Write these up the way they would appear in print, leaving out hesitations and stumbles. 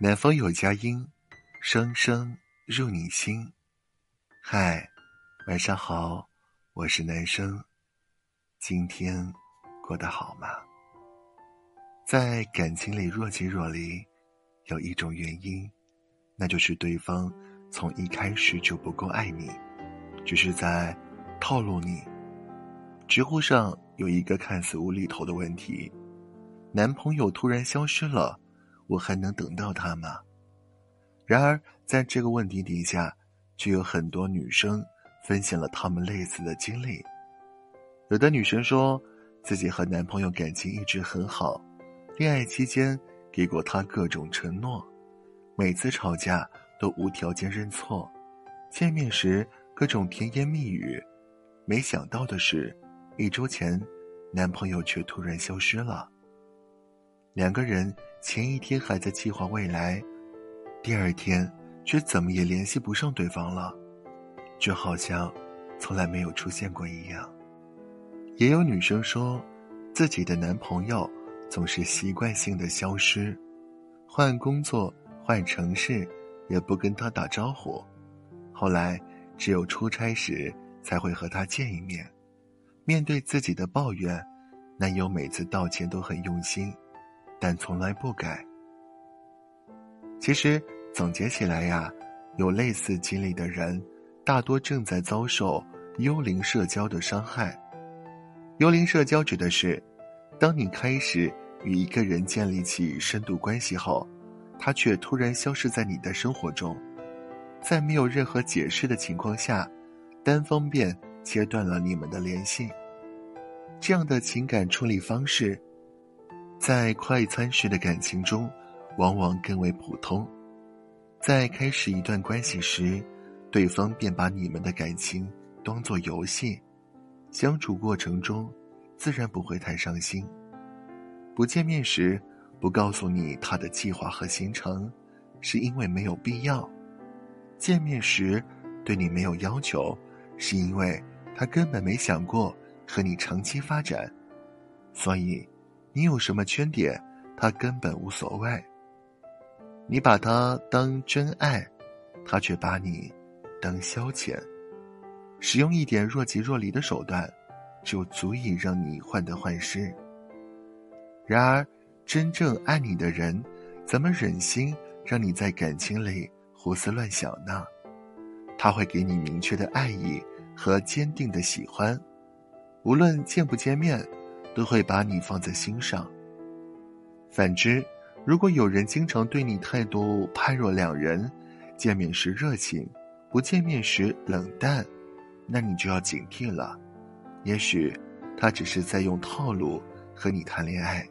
南方有佳音，声声入你心。嗨，晚上好，我是男生，今天过得好吗？在感情里若即若离，有一种原因，那就是对方从一开始就不够爱你，只是在套路你。知乎上有一个看似无厘头的问题：男朋友突然消失了，我还能等到他吗？然而在这个问题底下，却有很多女生分享了她们类似的经历。有的女生说自己和男朋友感情一直很好，恋爱期间给过他各种承诺，每次吵架都无条件认错，见面时各种甜言蜜语。没想到的是，1周前男朋友却突然消失了。2个人前一天还在计划未来，第2天却怎么也联系不上对方了，就好像从来没有出现过一样。也有女生说自己的男朋友总是习惯性的消失，换工作换城市也不跟他打招呼，后来只有出差时才会和他见一面。面对自己的抱怨，男友每次道歉都很用心，但从来不改。其实总结起来呀，有类似经历的人大多正在遭受幽灵社交的伤害。幽灵社交指的是，当你开始与一个人建立起深度关系后，他却突然消失在你的生活中，在没有任何解释的情况下，单方面切断了你们的联系。这样的情感处理方式在快餐式的感情中往往更为普通。在开始一段关系时，对方便把你们的感情当作游戏，相处过程中自然不会太伤心。不见面时不告诉你他的计划和行程，是因为没有必要。见面时对你没有要求，是因为他根本没想过和你长期发展，所以你有什么缺点他根本无所谓。你把他当真爱，他却把你当消遣。使用一点若即若离的手段，就足以让你患得患失。然而真正爱你的人怎么忍心让你在感情里胡思乱想呢？他会给你明确的爱意和坚定的喜欢，无论见不见面都会把你放在心上。反之，如果有人经常对你态度判若两人，见面时热情，不见面时冷淡，那你就要警惕了。也许他只是在用套路和你谈恋爱。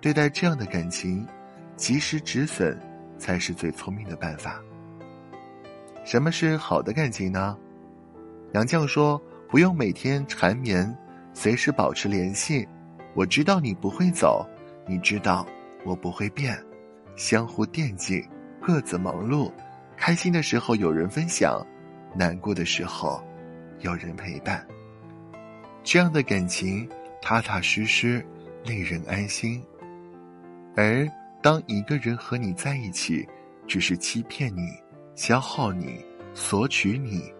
对待这样的感情，及时止损才是最聪明的办法。什么是好的感情呢？杨绛说，不用每天缠绵，随时保持联系，我知道你不会走，你知道我不会变，相互惦记，各自忙碌，开心的时候有人分享，难过的时候有人陪伴。这样的感情踏踏实实，令人安心。而当一个人和你在一起，只是欺骗你，消耗你，索取你，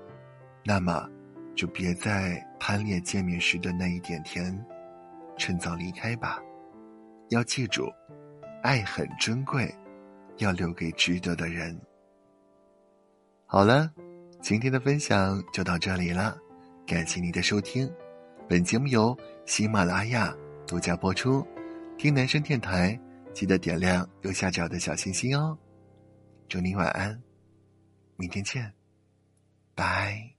那么就别再贪恋见面时的那一点甜，趁早离开吧。要记住，爱很珍贵，要留给值得的人。好了，今天的分享就到这里了，感谢你的收听。本节目由喜马拉雅独家播出，听男生电台记得点亮右下角的小心心哦。祝你晚安，明天见，拜。